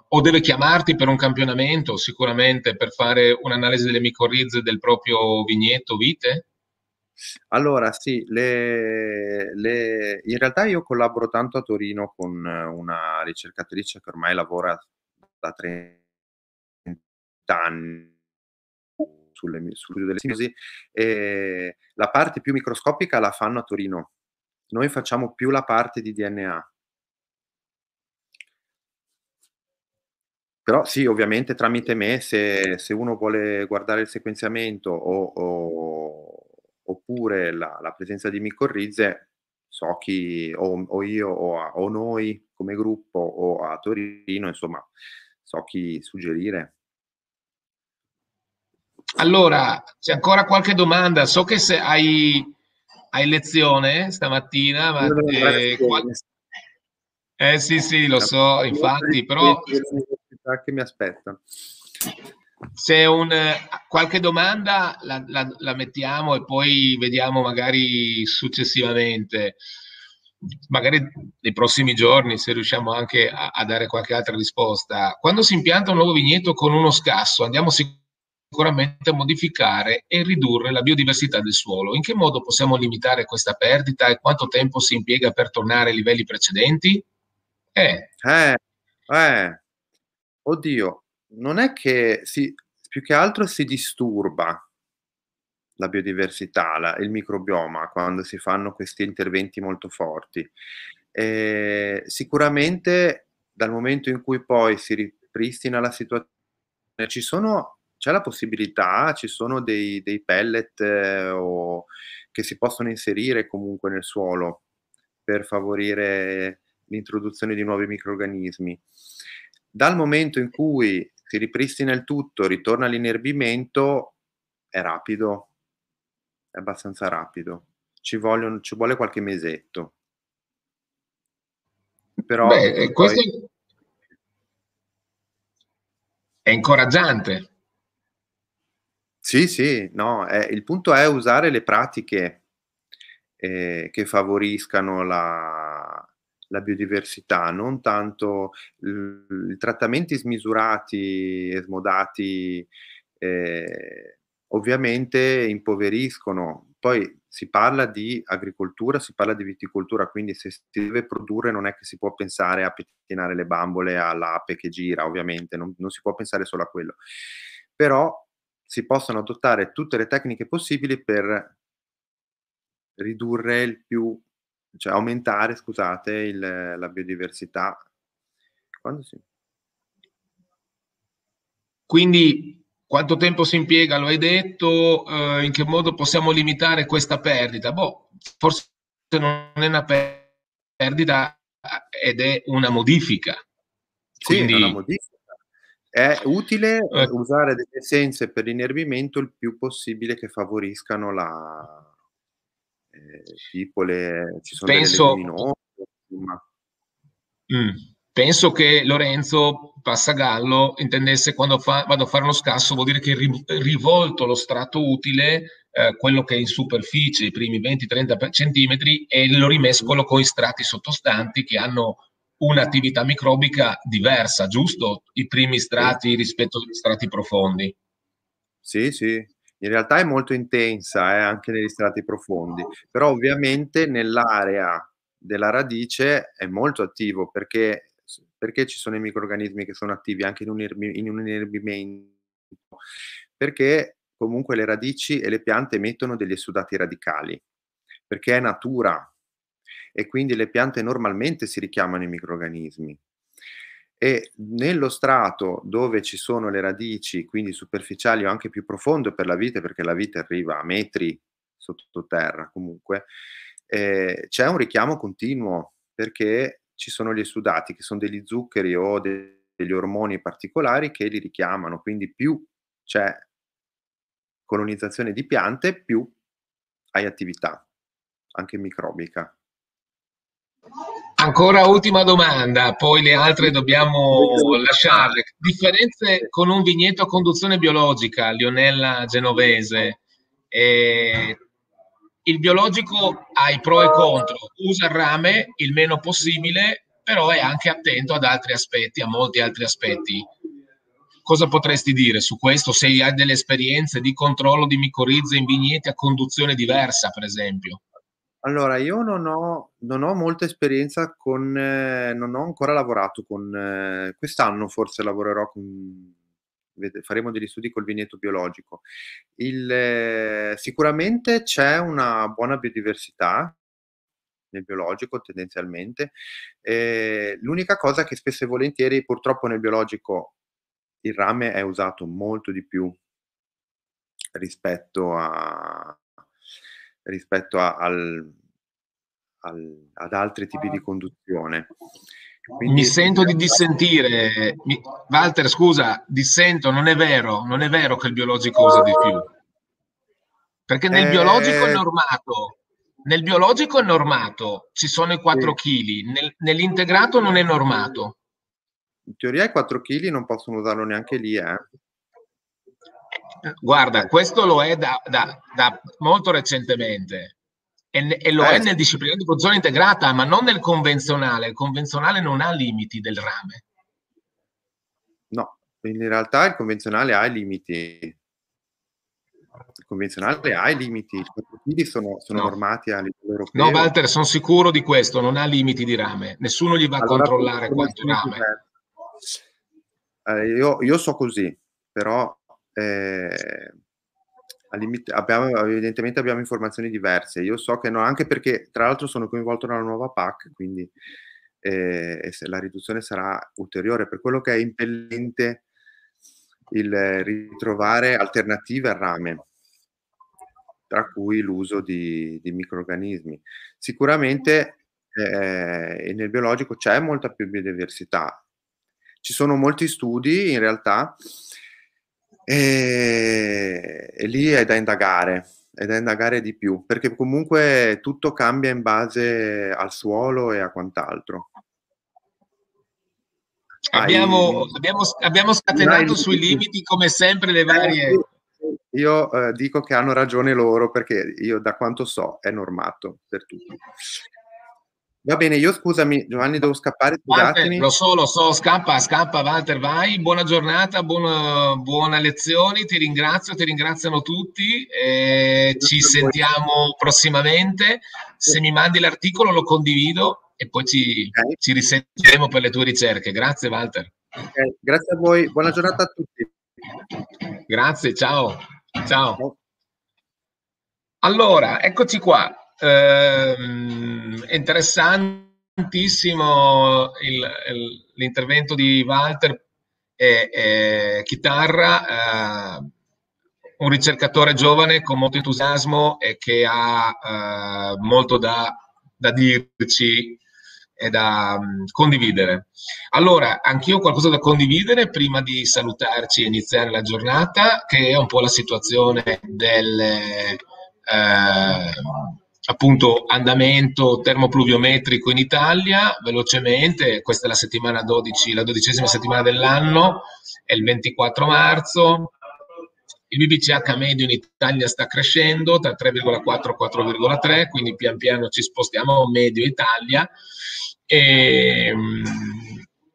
o deve chiamarti per un campionamento, sicuramente, per fare un'analisi delle micorrize del proprio vigneto, vite? Allora sì, le, le, in realtà io collaboro tanto a Torino con una ricercatrice che ormai lavora da trenta anni sulle, sulle delle simosi, e la parte più microscopica la fanno a Torino. Noi facciamo più la parte di D N A. Però sì, ovviamente tramite me, se, se uno vuole guardare il sequenziamento o, o, oppure la, la presenza di micorrize, so chi, o, o io o, a, o noi come gruppo o a Torino, insomma, so chi suggerire. Allora, c'è ancora qualche domanda? So che se hai, hai lezione stamattina, ma... Eh, qual... eh sì, sì, lo so, infatti, però... che mi aspetta. Se un, qualche domanda la, la, la mettiamo e poi vediamo magari successivamente, magari nei prossimi giorni, se riusciamo anche a, a dare qualche altra risposta. Quando si impianta un nuovo vigneto con uno scasso, andiamo sicuramente a modificare e ridurre la biodiversità del suolo. In che modo possiamo limitare questa perdita e quanto tempo si impiega per tornare ai livelli precedenti? Eh... eh, eh. Oddio, non è che si, più che altro si disturba la biodiversità, la, il microbioma, quando si fanno questi interventi molto forti. E sicuramente dal momento in cui poi si ripristina la situazione, ci sono, c'è la possibilità, ci sono dei, dei pellet eh, o, che si possono inserire comunque nel suolo per favorire l'introduzione di nuovi microrganismi. Dal momento in cui si ripristina il tutto, ritorna l'inerbimento, è rapido, è abbastanza rapido. Ci vogliono, ci vuole qualche mesetto. Però Beh, poi... questo è incoraggiante. Sì, sì, no, è, il punto è usare le pratiche eh, che favoriscano la... la biodiversità, non tanto i trattamenti smisurati e smodati, eh, ovviamente impoveriscono. Poi si parla di agricoltura, si parla di viticoltura, quindi se si deve produrre non è che si può pensare a pettinare le bambole all'ape che gira, ovviamente, non, non si può pensare solo a quello. Però si possono adottare tutte le tecniche possibili per ridurre il più cioè aumentare, scusate, il, la biodiversità. Quando sì. Quindi quanto tempo si impiega, lo hai detto, eh, in che modo possiamo limitare questa perdita? Boh, forse non è una perdita ed è una modifica. Quindi... Sì, è una modifica. È utile eh. usare delle essenze per l'inerbimento il più possibile che favoriscano la... Tipo le, ci sono penso, delle ma... mh, penso che Lorenzo Passagallo intendesse quando fa, vado a fare uno scasso vuol dire che rivolto lo strato utile, eh, quello che è in superficie, i primi venti trenta centimetri, e lo rimescolo con i strati sottostanti che hanno un'attività microbica diversa, giusto? I primi strati sì. rispetto agli strati profondi. Sì, sì. In realtà è molto intensa eh, anche negli strati profondi, però ovviamente nell'area della radice è molto attivo perché, perché ci sono i microrganismi che sono attivi anche in un, in un inerbimento, perché comunque le radici e le piante emettono degli esudati radicali, perché è natura e quindi le piante normalmente si richiamano i microrganismi. E nello strato dove ci sono le radici, quindi superficiali o anche più profondo per la vite, perché la vite arriva a metri sottoterra comunque, eh, c'è un richiamo continuo perché ci sono gli esudati, che sono degli zuccheri o de degli ormoni particolari che li richiamano, quindi più c'è colonizzazione di piante, più hai attività, anche microbica. Ancora ultima domanda, poi le altre dobbiamo lasciarle. Differenze con un vigneto a conduzione biologica, Lionella Genovese. Eh, il biologico ha i pro e i contro, usa il rame il meno possibile, però è anche attento ad altri aspetti, a molti altri aspetti. Cosa potresti dire su questo, se hai delle esperienze di controllo di micorizze in vigneti a conduzione diversa, per esempio? Allora, io non ho, non ho molta esperienza con, eh, non ho ancora lavorato con, eh, quest'anno forse lavorerò con, faremo degli studi col vigneto biologico. Il, eh, sicuramente c'è una buona biodiversità nel biologico tendenzialmente, eh, l'unica cosa che spesso e volentieri purtroppo nel biologico il rame è usato molto di più rispetto a... rispetto a, al, al, ad altri tipi di conduzione. Quindi mi sento di dissentire, mi, Walter scusa, dissento, non è vero, non è vero che il biologico usa di più, perché nel eh, biologico è normato, nel biologico è normato, ci sono i quattro chili, nel, nell'integrato non è normato. In teoria i quattro chili non possono usarlo neanche lì, eh. Guarda, questo lo è da, da, da molto recentemente e, e lo eh, è nel disciplinato di produzione integrata, ma non nel convenzionale. Il convenzionale non ha limiti del rame. No, in realtà il convenzionale ha i limiti. Il convenzionale ha i limiti, i quattro chili sono, sono no. normati a livello europeo. No, Walter, sono sicuro di questo, non ha limiti di rame. Nessuno gli va allora, a controllare quanto rame. Eh, io, io so così, però... Eh, al limite, abbiamo, evidentemente abbiamo informazioni diverse. Io so che no, anche perché tra l'altro sono coinvolto nella nuova P A C, quindi eh, la riduzione sarà ulteriore, per quello che è impellente il ritrovare alternative al rame, tra cui l'uso di, di microrganismi. Sicuramente eh, nel biologico c'è molta più biodiversità, ci sono molti studi in realtà. E, e lì è da indagare, è da indagare di più, perché comunque tutto cambia in base al suolo e a quant'altro. Abbiamo, abbiamo, abbiamo scatenato sui limiti come sempre le varie... Io eh, dico che hanno ragione loro, perché io da quanto so è normato per tutti. Va bene, io scusami Giovanni, devo scappare, scusatemi. Walter, lo so, lo so, scappa, scappa Walter, vai, buona giornata, buona, buona lezioni, ti ringrazio, ti ringraziano tutti, eh, ci sentiamo prossimamente, se mi mandi l'articolo lo condivido e poi ci, okay. ci risentiremo per le tue ricerche, grazie Walter. Okay, grazie a voi, buona giornata a tutti. Grazie, ciao, ciao. Allora, eccoci qua. Eh, interessantissimo l'intervento di Walter e, e Chitarra, eh, un ricercatore giovane con molto entusiasmo e che ha eh, molto da, da dirci e da um, condividere. Allora, anch'io ho qualcosa da condividere prima di salutarci e iniziare la giornata, che è un po' la situazione del... Eh, appunto andamento termopluviometrico in Italia. Velocemente, questa è la settimana dodici, la dodicesima settimana dell'anno, è il ventiquattro marzo, il B B C H medio in Italia sta crescendo da tre virgola quattro a quattro virgola tre, quindi pian piano ci spostiamo medio Italia e,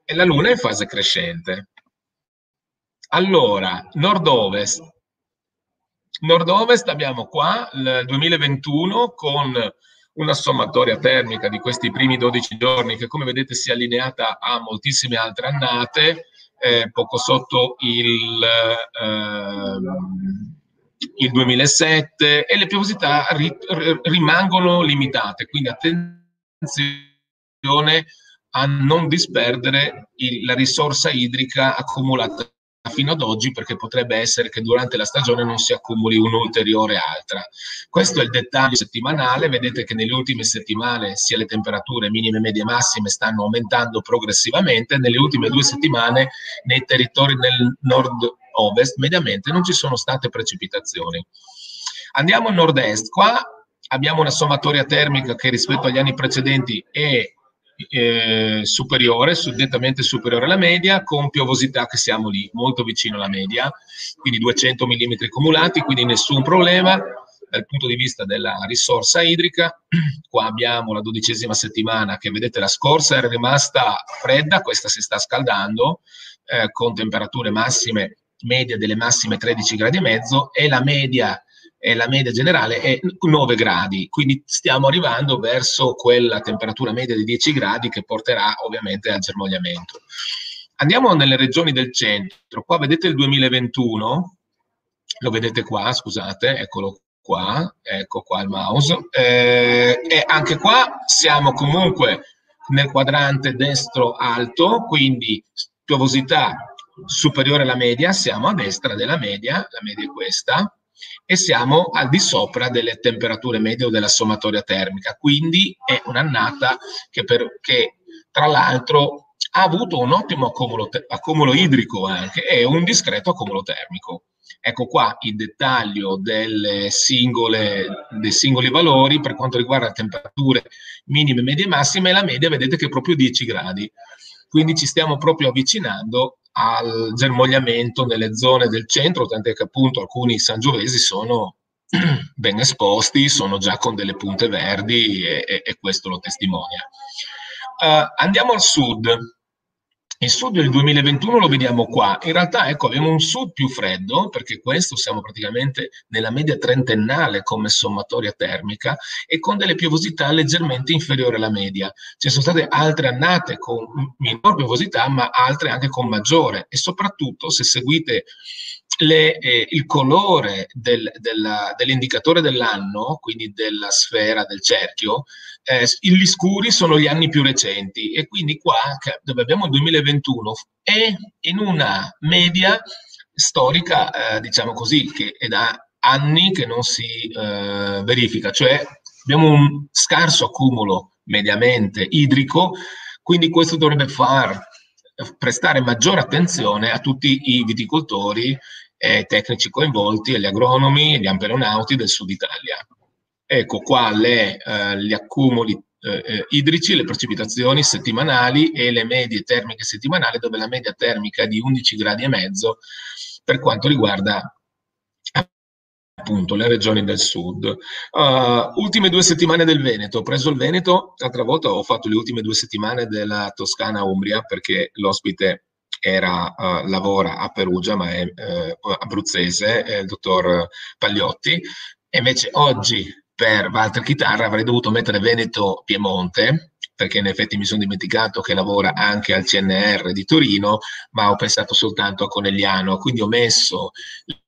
e la luna è in fase crescente. Allora, nord-ovest. Nord-ovest abbiamo qua il duemilaventuno con una sommatoria termica di questi primi dodici giorni che, come vedete, si è allineata a moltissime altre annate, eh, poco sotto il, eh, il duemilasette, e le piovosità ri, rimangono limitate, quindi attenzione a non disperdere il, la risorsa idrica accumulata fino ad oggi, perché potrebbe essere che durante la stagione non si accumuli un'ulteriore altra. Questo è il dettaglio settimanale. Vedete che nelle ultime settimane sia le temperature minime, medie e massime stanno aumentando progressivamente. Nelle ultime due settimane nei territori del nord-ovest mediamente non ci sono state precipitazioni. Andiamo a nord-est. Qua abbiamo una sommatoria termica che rispetto agli anni precedenti è Eh, superiore, nettamente superiore alla media, con piovosità che siamo lì molto vicino alla media, quindi duecento millimetri cumulati, quindi nessun problema. dal punto di vista della risorsa idrica, qua abbiamo la dodicesima settimana che vedete la scorsa è rimasta fredda, questa si sta scaldando eh, con temperature massime, media delle massime tredici gradi e mezzo e la media e la media generale è nove gradi, quindi stiamo arrivando verso quella temperatura media di dieci gradi che porterà ovviamente al germogliamento. Andiamo nelle regioni del centro, qua vedete il duemilaventuno, lo vedete qua, scusate, eccolo qua, ecco qua il mouse, eh, e anche qua siamo comunque nel quadrante destro alto, quindi piovosità superiore alla media, siamo a destra della media, la media è questa, e siamo al di sopra delle temperature medie o della sommatoria termica, quindi è un'annata che, per, che tra l'altro ha avuto un ottimo accumulo, accumulo idrico anche e un discreto accumulo termico. Ecco qua il dettaglio delle singole, dei singoli valori per quanto riguarda temperature minime, medie e massime, e la media vedete che è proprio dieci gradi, quindi ci stiamo proprio avvicinando al germogliamento nelle zone del centro, tant'è che appunto alcuni sangiovesi sono ben esposti, sono già con delle punte verdi e, e, e questo lo testimonia. Uh, andiamo al sud. Il sud del duemilaventuno lo vediamo qua. In realtà ecco, abbiamo un sud più freddo, perché questo siamo praticamente nella media trentennale come sommatoria termica e con delle piovosità leggermente inferiori alla media. Ci sono state altre annate con minor piovosità, ma altre anche con maggiore, e soprattutto se seguite le, eh, il colore del, della, dell'indicatore dell'anno, quindi della sfera del cerchio, eh, gli scuri sono gli anni più recenti, e quindi qua dove abbiamo il duemilaventuno è in una media storica, eh, diciamo così, che è da anni che non si eh, verifica, cioè abbiamo un scarso accumulo mediamente idrico, quindi questo dovrebbe far prestare maggiore attenzione a tutti i viticoltori e tecnici coinvolti, e gli agronomi e gli ampelonauti del sud Italia. Ecco qua le, eh, gli accumuli eh, idrici, le precipitazioni settimanali e le medie termiche settimanali, dove la media termica è di undici gradi e mezzo per quanto riguarda appunto le regioni del sud. Uh, ultime due settimane del Veneto, ho preso il Veneto, l'altra volta ho fatto le ultime due settimane della Toscana Umbria perché l'ospite era, uh, lavora a Perugia ma è uh, abruzzese, è il dottor Pagliotti, e invece oggi per Walter Chitarra avrei dovuto mettere Veneto Piemonte, perché in effetti mi sono dimenticato che lavora anche al C N R di Torino, ma ho pensato soltanto a Conegliano, quindi ho messo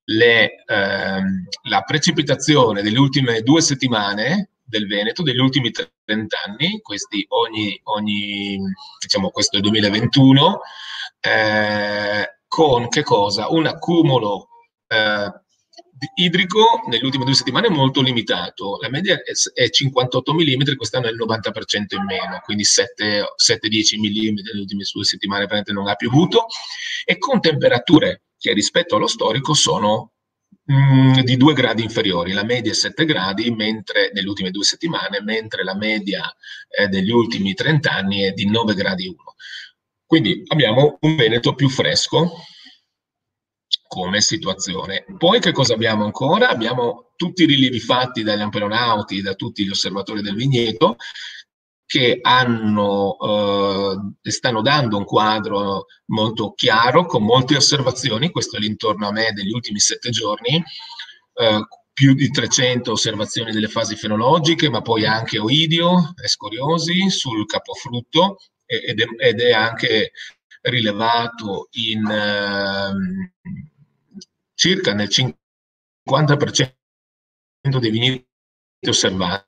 le, ehm, la precipitazione delle ultime due settimane del Veneto, degli ultimi trent'anni, questi ogni, ogni, diciamo questo è il duemilaventuno, eh, con che cosa? Un accumulo eh, idrico nelle ultime due settimane è molto limitato, la media è cinquantotto millimetri, quest'anno è il novanta per cento in meno, quindi sette a dieci millimetri nelle ultime due settimane praticamente non ha piovuto, e con temperature che rispetto allo storico sono mh, di due gradi inferiori, la media è sette gradi mentre, nelle ultime due settimane, mentre la media eh, degli ultimi trent'anni è di nove gradi uno. Quindi abbiamo un Veneto più fresco come situazione. Poi che cosa abbiamo ancora? Abbiamo tutti i rilievi fatti dagli ampelonauti, da tutti gli osservatori del vigneto, che hanno, eh, stanno dando un quadro molto chiaro, con molte osservazioni, questo è l'intorno a me degli ultimi sette giorni, eh, più di trecento osservazioni delle fasi fenologiche, ma poi anche oidio, escoriosi, sul capofrutto, ed è, ed è anche rilevato in... Eh, circa nel cinquanta per cento dei vigneti osservati,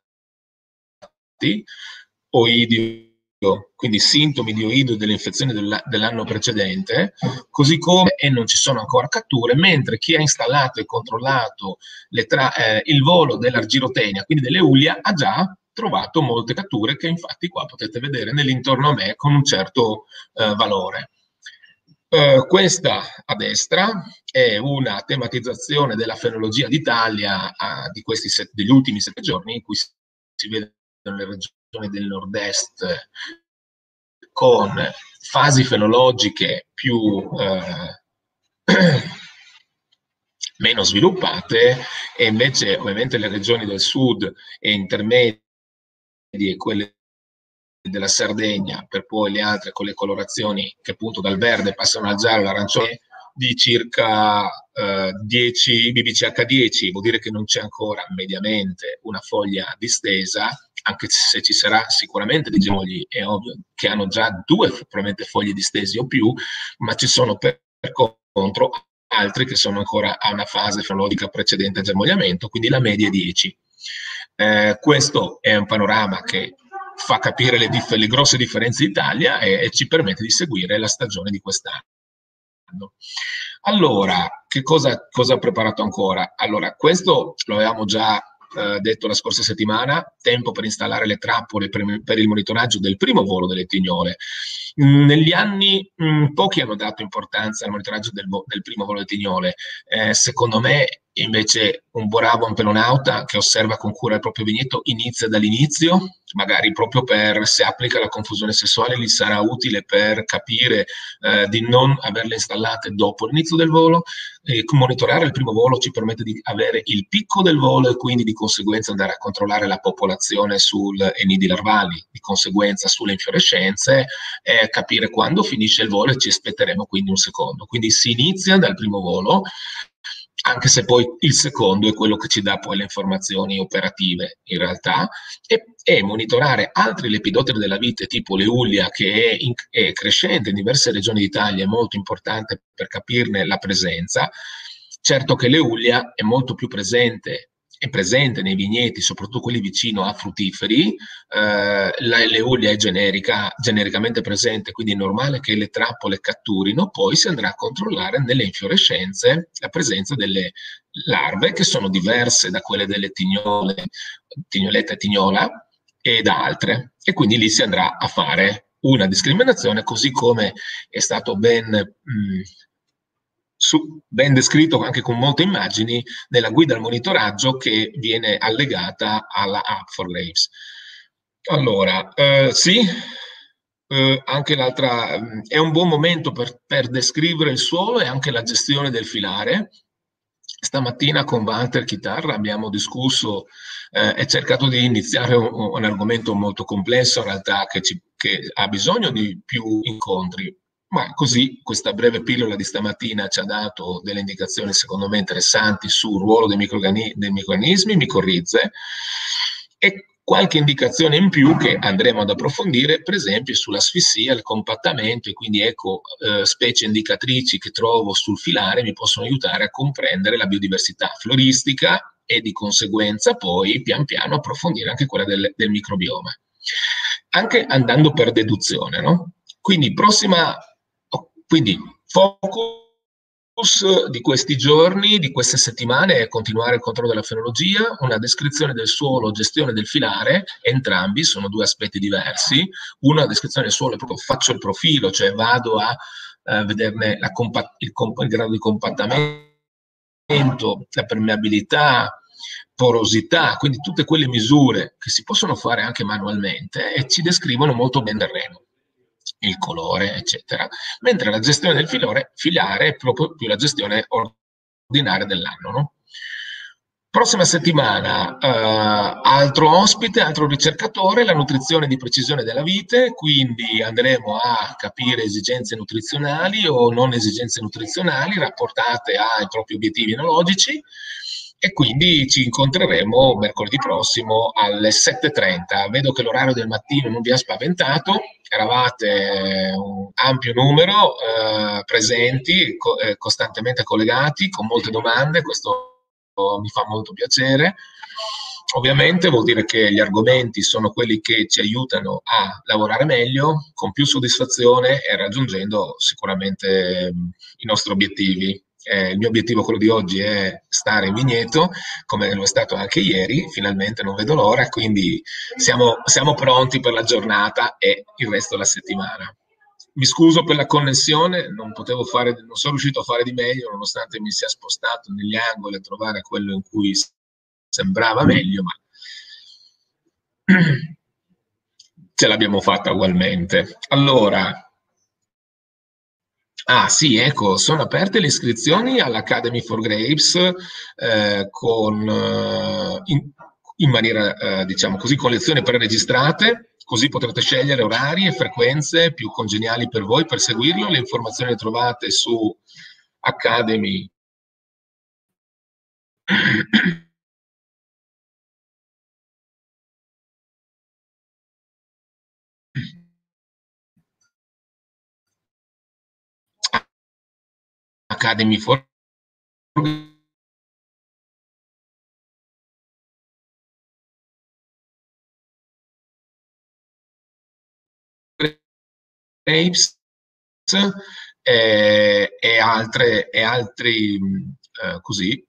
oidio, quindi sintomi di oidio delle infezioni dell'anno precedente, così come, e non ci sono ancora catture, mentre chi ha installato e controllato le tra, eh, il volo dell'argirotenia, quindi dell'Eulia, ha già trovato molte catture che infatti qua potete vedere nell'intorno a me con un certo eh, valore. Uh, questa a destra è una tematizzazione della fenologia d'Italia uh, di questi set, degli ultimi sette giorni, in cui si, si vedono le regioni del nord-est con fasi fenologiche più uh, meno sviluppate, e invece ovviamente le regioni del sud e intermedie e quelle della Sardegna, per poi le altre con le colorazioni che appunto dal verde passano al giallo, all'arancione, di circa eh, dieci B B C H dieci, vuol dire che non c'è ancora mediamente una foglia distesa, anche se ci sarà sicuramente dei germogli, è ovvio, che hanno già due probabilmente foglie distesi o più, ma ci sono per, per contro altri che sono ancora a una fase fenologica precedente al germogliamento, quindi la media è dieci. Eh, questo è un panorama che fa capire le, dif le grosse differenze d'Italia e, e ci permette di seguire la stagione di quest'anno. Allora, che cosa, cosa ho preparato ancora? Allora, questo lo avevamo già eh, detto la scorsa settimana, tempo per installare le trappole per, per il monitoraggio del primo volo delle tignole. Mm, negli anni mm, pochi hanno dato importanza al monitoraggio del, del primo volo delle tignole. Eh, secondo me, invece, un boravo, un pelonauta che osserva con cura il proprio vigneto inizia dall'inizio, magari proprio per, se applica la confusione sessuale, gli sarà utile per capire eh, di non averle installate dopo l'inizio del volo. E monitorare il primo volo ci permette di avere il picco del volo e quindi di conseguenza andare a controllare la popolazione sui nidi larvali, di conseguenza sulle infiorescenze, eh, capire quando finisce il volo e ci aspetteremo quindi un secondo. Quindi si inizia dal primo volo, anche se poi il secondo è quello che ci dà poi le informazioni operative in realtà, e, e monitorare altri lepidotteri della vite tipo l'Eulia, che è, in, è crescente in diverse regioni d'Italia, è molto importante per capirne la presenza. Certo che l'Eulia è molto più presente, è presente nei vigneti, soprattutto quelli vicino a fruttiferi, eh, l'Eulia è generica, genericamente presente, quindi è normale che le trappole catturino, poi si andrà a controllare nelle infiorescenze la presenza delle larve che sono diverse da quelle delle tignole, tignoletta e tignola e da altre, e quindi lì si andrà a fare una discriminazione, così come è stato ben... Mh, Su, ben descritto anche con molte immagini nella guida al monitoraggio che viene allegata alla App for Grapes. Allora, eh, sì, eh, anche l'altra eh, è un buon momento per, per descrivere il suolo e anche la gestione del filare. Stamattina con Walter Chitarra abbiamo discusso eh, e cercato di iniziare un, un argomento molto complesso in realtà, che, ci, che ha bisogno di più incontri. Ma così questa breve pillola di stamattina ci ha dato delle indicazioni secondo me interessanti sul ruolo dei microrganismi, micorrize, e qualche indicazione in più che andremo ad approfondire, per esempio sull'asfissia, il compattamento, e quindi ecco eh, specie indicatrici che trovo sul filare mi possono aiutare a comprendere la biodiversità floristica e di conseguenza poi pian piano approfondire anche quella del, del microbioma. Anche andando per deduzione, no? Quindi prossima... Quindi focus di questi giorni, di queste settimane, è continuare il controllo della fenologia, una descrizione del suolo, gestione del filare, entrambi sono due aspetti diversi. Una descrizione del suolo è proprio faccio il profilo, cioè vado a eh, vederne la il, il grado di compattamento, la permeabilità, porosità, quindi tutte quelle misure che si possono fare anche manualmente e ci descrivono molto bene il terreno, il colore, eccetera. Mentre la gestione del filare, filare è proprio più la gestione ordinaria dell'anno, no? Prossima settimana, eh, altro ospite, altro ricercatore, la nutrizione di precisione della vite, quindi andremo a capire esigenze nutrizionali o non esigenze nutrizionali rapportate ai propri obiettivi enologici, e quindi ci incontreremo mercoledì prossimo alle sette e trenta. Vedo che l'orario del mattino non vi ha spaventato, eravate un ampio numero, eh, presenti, co eh, costantemente collegati, con molte domande, questo mi fa molto piacere. Ovviamente vuol dire che gli argomenti sono quelli che ci aiutano a lavorare meglio, con più soddisfazione e raggiungendo sicuramente i nostri obiettivi. Eh, il mio obiettivo, quello di oggi, è stare in vigneto, come lo è stato anche ieri, finalmente non vedo l'ora, quindi siamo, siamo pronti per la giornata e il resto della settimana. Mi scuso per la connessione, non potevo fare, non sono riuscito a fare di meglio, nonostante mi sia spostato negli angoli a trovare quello in cui sembrava meglio, ma ce l'abbiamo fatta ugualmente. Allora, Ah sì, ecco, sono aperte le iscrizioni all'Academy for Grapes eh, con, eh, in, in maniera, eh, diciamo così, con lezioni preregistrate, così potrete scegliere orari e frequenze più congeniali per voi per seguirlo. Le informazioni le trovate su Academy. Academy for Grapes e, e altre e altri eh, così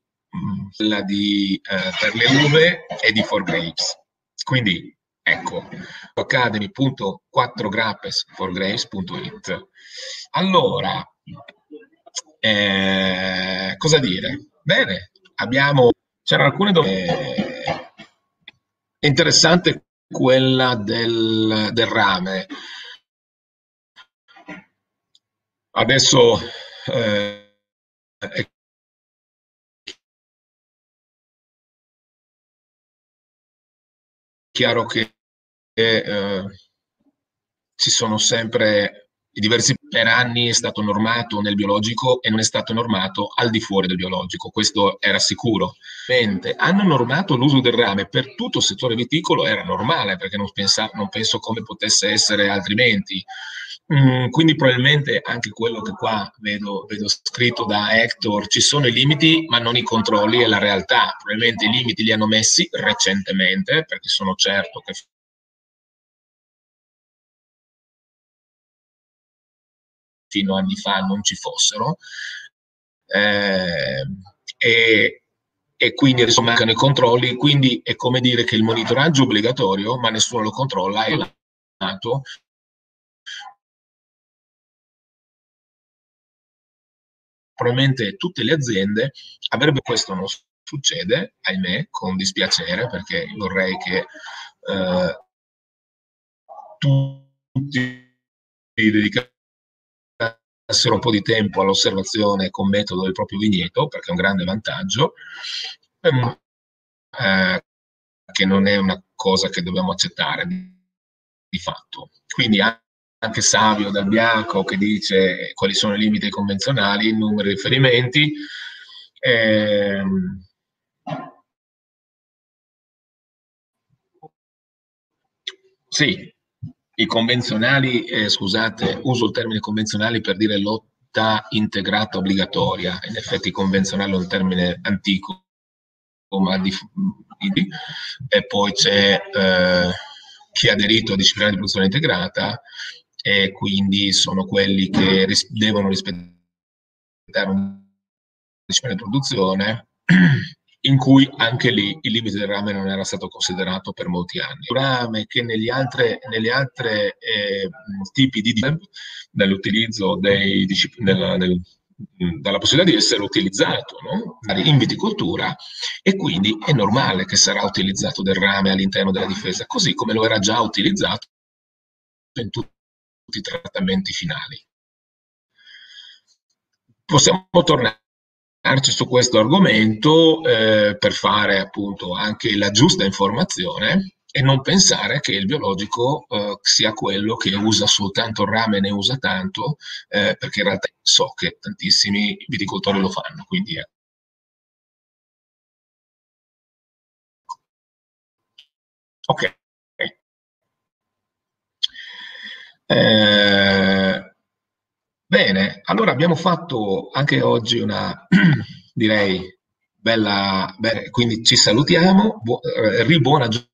quella di eh, per le uve e di for grapes. Quindi ecco, academy punto quattro grapes for grapes punto it. Allora, Eh, cosa dire? Bene, abbiamo, c'erano alcune domande. Eh, interessante quella del, del rame. Adesso eh, è chiaro che eh, ci sono sempre i diversi. Per anni è stato normato nel biologico e non è stato normato al di fuori del biologico, questo era sicuro. Hanno normato l'uso del rame per tutto il settore viticolo, era normale perché non, pensa, non penso come potesse essere altrimenti. Mm, quindi probabilmente anche quello che qua vedo, vedo scritto da Hector, ci sono i limiti ma non i controlli e la realtà. Probabilmente i limiti li hanno messi recentemente perché sono certo che fino a anni fa non ci fossero, eh, e, e quindi adesso mancano i controlli, quindi è come dire che il monitoraggio è obbligatorio, ma nessuno lo controlla, è nato. Probabilmente tutte le aziende avrebbero, questo non succede, ahimè, con dispiacere, perché vorrei che eh, tutti i dedicati un po' di tempo all'osservazione con metodo del proprio vigneto, perché è un grande vantaggio, ehm, eh, che non è una cosa che dobbiamo accettare di fatto. Quindi anche Savio Dal Bianco che dice quali sono i limiti convenzionali, i numeri di riferimenti, ehm, sì. I convenzionali, eh, scusate, uso il termine convenzionali per dire lotta integrata obbligatoria, in effetti convenzionale è un termine antico, ma di, e poi c'è eh, chi ha aderito a disciplina di produzione integrata e quindi sono quelli che ris devono rispettare una disciplina di produzione in cui anche lì il limite del rame non era stato considerato per molti anni. Il rame che negli altri eh, tipi di dall'utilizzo dei, della, del, dalla possibilità di essere utilizzato, no? In viticoltura, e quindi è normale che sarà utilizzato del rame all'interno della difesa, così come lo era già utilizzato in tutti i trattamenti finali. Possiamo tornare su questo argomento eh, per fare appunto anche la giusta informazione e non pensare che il biologico eh, sia quello che usa soltanto il rame e ne usa tanto, eh, perché in realtà so che tantissimi viticoltori lo fanno, quindi eh. Ok, eh, bene, allora abbiamo fatto anche oggi una, direi, bella, bene, quindi ci salutiamo, ribuona giornata.